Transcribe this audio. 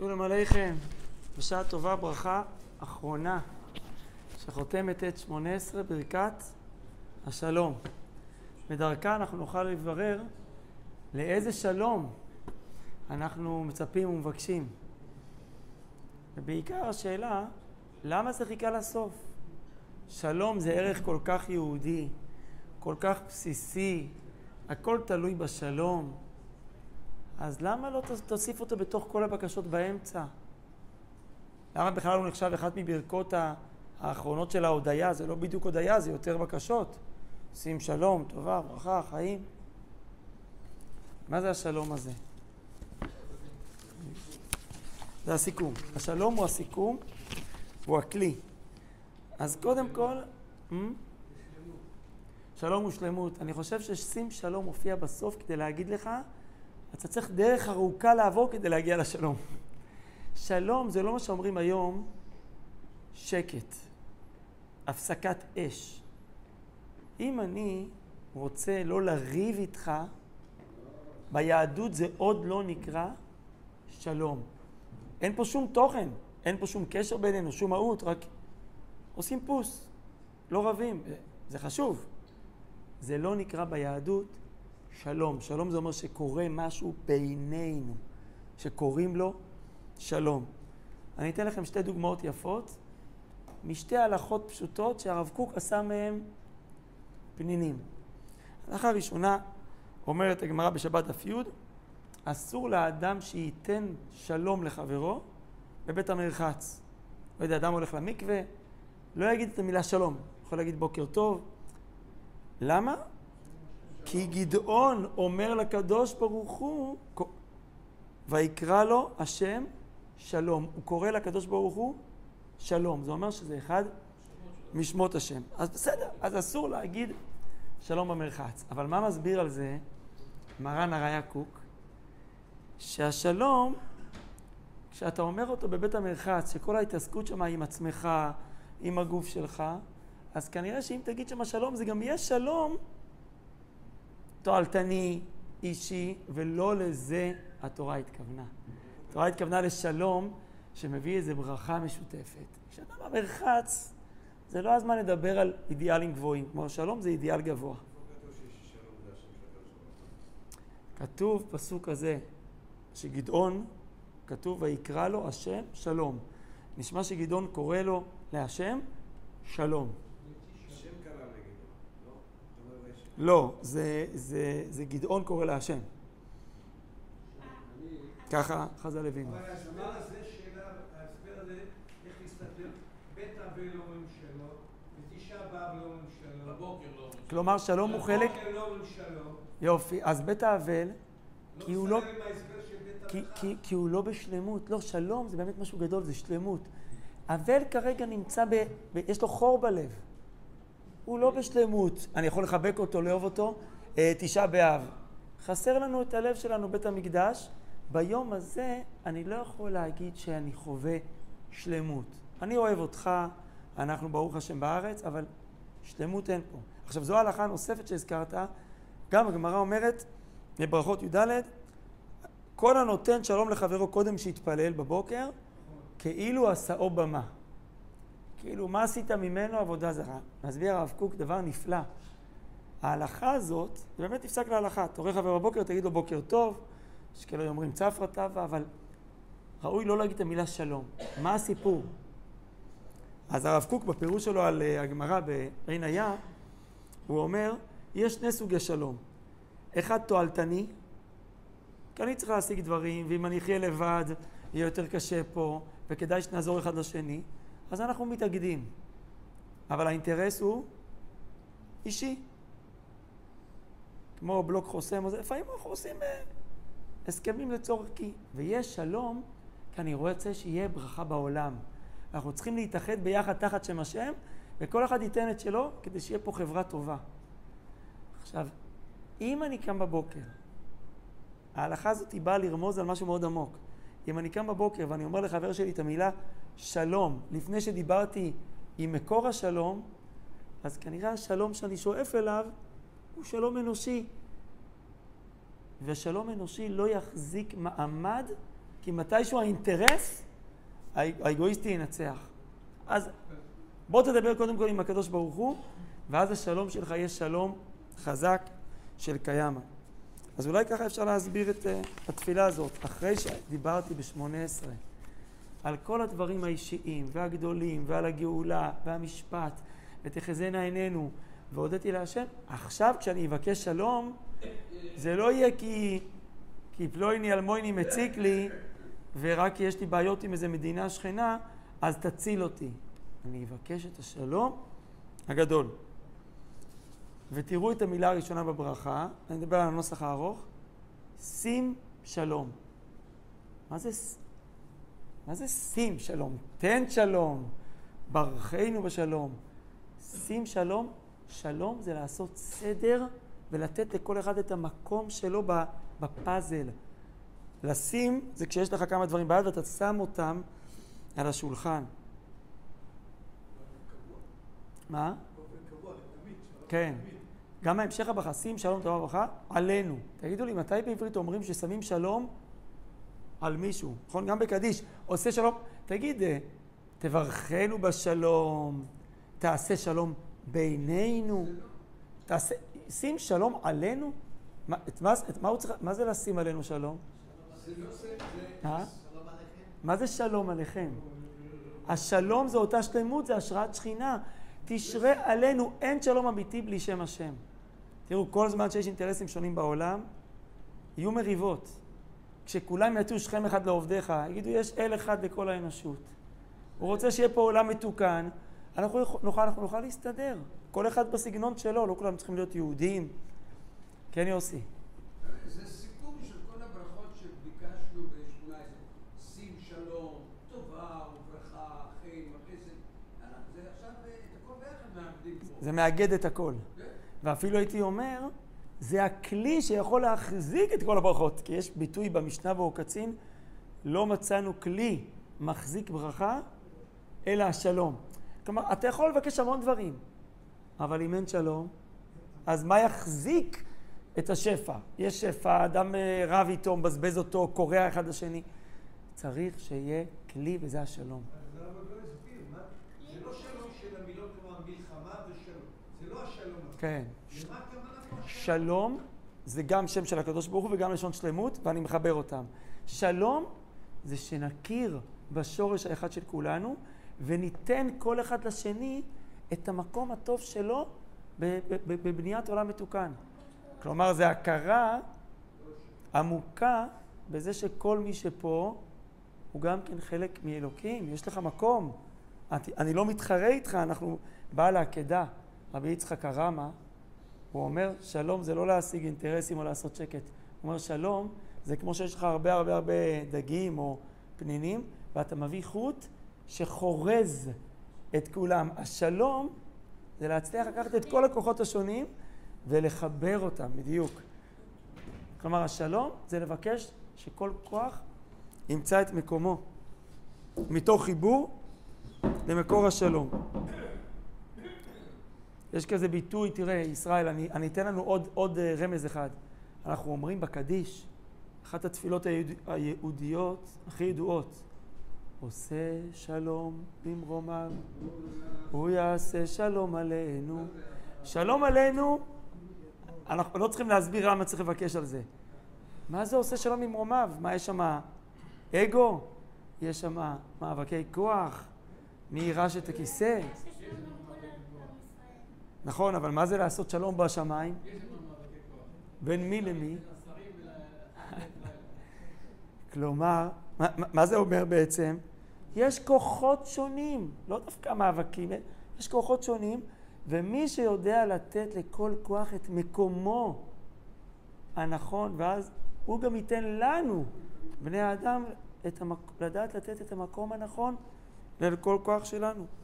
שלום עליכם, בשעה טובה ברכה אחרונה שחותמת את 18 ברכת השלום. בדרכה אנחנו נוכל לברר לאיזה שלום אנחנו מצפים ומבקשים. ובעיקר השאלה, למה זה חיכה לסוף? שלום זה ערך כל כך יהודי, כל כך בסיסי, הכל תלוי בשלום. אז למה לא תוסיף אותו בתוך כל הבקשות באמצע? למה בכלל הוא נחשב אחת מברכות האחרונות של ההודיה? זה לא בדיוק הודיה, זה יותר בקשות. שים שלום, טובה, ברכה, חיים. מה זה השלום הזה? זה הסיכום. השלום הוא הסיכום, הוא הכלי. אז קודם כל... שלום הוא שלמות. אני חושב ששים שלום הופיע בסוף כדי להגיד לך, אתה צריך דרך ארוכה לעבור כדי להגיע לשלום. שלום זה לא מה שאומרים היום, שקט, הפסקת אש. אם אני רוצה לא לריב איתך, ביהדות זה עוד לא נקרא שלום. אין פה שום תוכן, אין פה שום קשר בינינו, שום מהות, רק עושים פוס, לא רבים, זה חשוב. זה לא נקרא ביהדות שלום. שלום זה אומר שקורה משהו בינינו, שקוראים לו שלום. אני אתן לכם שתי דוגמאות יפות, משתי הלכות פשוטות שהרב קוק עשה מהן פנינים. ההלכה הראשונה אומרת הגמרא בשבת דף י', אסור לאדם שייתן שלום לחברו בבית המרחץ. לא יודע, אדם הולך למקווה, לא יגיד את המילה שלום, יכול להגיד בוקר טוב. למה? כי גדעון אומר לקדוש ברוך הוא, ויקרא לו השם שלום. הוא קורא לקדוש ברוך הוא שלום. זה אומר שזה אחד משמות השם. אז בסדר, אז אסור להגיד שלום במרחץ. אבל מה מסביר על זה מרן הראי"ה קוק? שהשלום, כשאתה אומר אותו בבית המרחץ, שכל ההתעסקות שמה עם עצמך, עם הגוף שלך, אז כנראה שאם תגיד שמה שלום, זה גם יהיה שלום תועלתני, אישי, ולא לזה התורה התכוונה. התורה התכוונה לשלום שמביא איזו ברכה משותפת. כשאדם במרחץ, זה לא הזמן לדבר על אידיאלים גבוהים, כמו שלום זה אידיאל גבוה. כתוב פסוק הזה, שגדעון, כתוב ויקרא לו השם שלום. נשמע שגדעון קורא לו להשם שלום. לא, זה גדעון קורא להשם. ככה חז"ל הבינו. אבל ההסבר הזה, איך מסתדר? בית אבה לא אומרים שלום, בתשעה באב לא אומרים שלום, בבוקר לא אומרים שלום. כלומר, שלום הוא חלק... בבוקר לא אומרים שלום. יופי, אז בית האבל, כי הוא לא... לא מסתדר עם ההסבר של בית האבל. כי הוא לא בשלמות. לא, שלום זה באמת משהו גדול, זה שלמות. אבל כרגע נמצא ב... יש לו חור בלב. הוא לא בשלמות, אני יכול לחבק אותו, לאהוב אותו, תשעה באב. חסר לנו את הלב שלנו, בית המקדש. ביום הזה אני לא יכול להגיד שאני חווה שלמות. אני אוהב אותך, אנחנו ברוך השם בארץ, אבל שלמות אין פה. עכשיו, זו ההלכה הנוספת שהזכרת, גם הגמרא אומרת, בברכות י"ד, כל הנותן שלום לחברו קודם שהתפלל בבוקר, כאילו עשאו במה. כאילו, מה עשית ממנו? עבודה זרה. מסביר הרב קוק דבר נפלא. ההלכה הזאת, זה באמת נפסק להלכה. תורך חבר בבוקר, תגיד לו בוקר טוב, שכאילו אומרים צפרא טבא, אבל ראוי לא להגיד את המילה שלום. מה הסיפור? אז הרב קוק בפירוש שלו על הגמרא בעין היה, הוא אומר, יש שני סוגי שלום. אחד תועלתני, כי אני צריך להשיג דברים, ואם אני אחיה לבד, יהיה יותר קשה פה, וכדאי שנעזור אחד לשני. אז אנחנו מתאגדים, אבל האינטרס הוא אישי. כמו בלוק חוסם, אז לפעמים אנחנו עושים הסכמים לצורך כי. ויש שלום, כי אני רוצה שיהיה ברכה בעולם. אנחנו צריכים להתאחד ביחד תחת שם השם, וכל אחד ייתן את שלו כדי שיהיה פה חברה טובה. עכשיו, אם אני קם בבוקר, ההלכה הזאת היא באה לרמוז על משהו מאוד עמוק. אם אני קם בבוקר ואני אומר לחבר שלי את המילה, שלום, לפני שדיברתי עם מקור השלום, אז כנראה השלום שאני שואף אליו הוא שלום אנושי. ושלום אנושי לא יחזיק מעמד, כי כי מתישהו האינטרס האגואיסטי ינצח. אז בוא תדבר קודם כל עם הקדוש ברוך הוא, ואז השלום שלך יהיה שלום חזק של קיימה. אז אולי ככה אפשר להסביר את התפילה הזאת. אחרי שדיברתי ב-18 על כל הדברים האישיים והגדולים ועל הגאולה והמשפט ותחזינה עינינו, והודיתי להשם, עכשיו כשאני אבקש שלום, זה לא יהיה כי פלויני אלמויני מציק לי, ורק כי יש לי בעיות עם איזה מדינה שכנה, אז תציל אותי. אני אבקש את השלום הגדול. ותראו את המילה הראשונה בברכה, אני מדבר על הנוסח הארוך, שים שלום. מה זה שים שלום? תן שלום, ברכנו בשלום. שים שלום, שלום זה לעשות סדר ולתת לכל אחד את המקום שלו בפאזל. לשים זה כשיש לך כמה דברים בעד ואתה שם אותם על השולחן. מה? כן. גם ההמשך הבכה, שים שלום תורה וברכה, עלינו. תגידו לי, מתי בעברית אומרים ששמים שלום על מישהו? נכון? גם בקדיש. עושה שלום. תגיד, תברכנו בשלום, תעשה שלום בינינו. שים שלום עלינו? מה זה לשים עלינו שלום? מה זה שלום עליכם? השלום זה אותה שלמות, זה השראת שכינה. תשרה עלינו, אין שלום אמיתי בלי שם השם. תראו, כל זמן שיש אינטרסים שונים בעולם, יהיו מריבות. כשכולם יצאו שכם אחד לעובדיך, יגידו, יש אל אחד לכל האנושות. הוא רוצה שיהיה פה עולם מתוקן, אנחנו נוכל להסתדר. כל אחד בסגנון שלו, לא כולם צריכים להיות יהודים. כן, יוסי. זה סיפור של כל הברכות שביקשנו ב-18. שים שלום, טובה, וברכה, חיים, חסד. זה עכשיו את הכל ביחד מעבדים פה. זה מאגד את הכל. ואפילו הייתי אומר, זה הכלי שיכול להחזיק את כל הברכות. כי יש ביטוי במשנה ועוקצין, לא מצאנו כלי מחזיק ברכה, אלא השלום. כלומר, אתה יכול לבקש המון דברים, אבל אם אין שלום, אז מה יחזיק את השפע? יש שפע, אדם רב איתו, מבזבז אותו, קורע אחד לשני. צריך שיהיה כלי, וזה השלום. אז הרב לא הסביר, מה? זה לא שלום של המילות, כלומר מלחמה ושלום. זה לא השלום הזה. כן. שלום זה גם שם של הקדוש ברוך הוא וגם לשון שלמות, ואני מחבר אותם. שלום זה שנכיר בשורש האחד של כולנו, וניתן כל אחד לשני את המקום הטוב שלו בבניית עולם מתוקן. כלומר, זה הכרה עמוקה בזה שכל מי שפה הוא גם כן חלק מאלוקים. יש לך מקום. אני לא מתחרה איתך, אנחנו בעל העקדה. רבי יצחק הרמה, הוא אומר, שלום זה לא להשיג אינטרסים או לעשות שקט. הוא אומר, שלום זה כמו שיש לך הרבה הרבה הרבה דגים או פנינים, ואתה מביא חוט שחורז את כולם. השלום זה להצליח לקחת את כל הכוחות השונים ולחבר אותם בדיוק. כלומר, השלום זה לבקש שכל כוח ימצא את מקומו מתוך חיבור למקור השלום. יש כזה ביטוי, תראה, ישראל, אני אתן לנו עוד רמז אחד. אנחנו אומרים בקדיש, אחת התפילות היהודיות הכי ידועות, עושה שלום במרומיו, הוא יעשה שלום עלינו. שלום עלינו, אנחנו לא צריכים להסביר למה צריך לבקש על זה. מה זה עושה שלום במרומיו? מה יש שם? אגו? יש שם מאבקי כוח? מי יירש את הכיסא? נכון, אבל מה זה לעשות שלום בשמיים? בין מי למי? כלומר, מה זה אומר בעצם? יש כוחות שונים, לא דווקא מאבקים, יש כוחות שונים, ומי שיודע לתת לכל כוח את מקומו הנכון, ואז הוא גם ייתן לנו, בני האדם, לדעת לתת את המקום הנכון לכל כוח שלנו.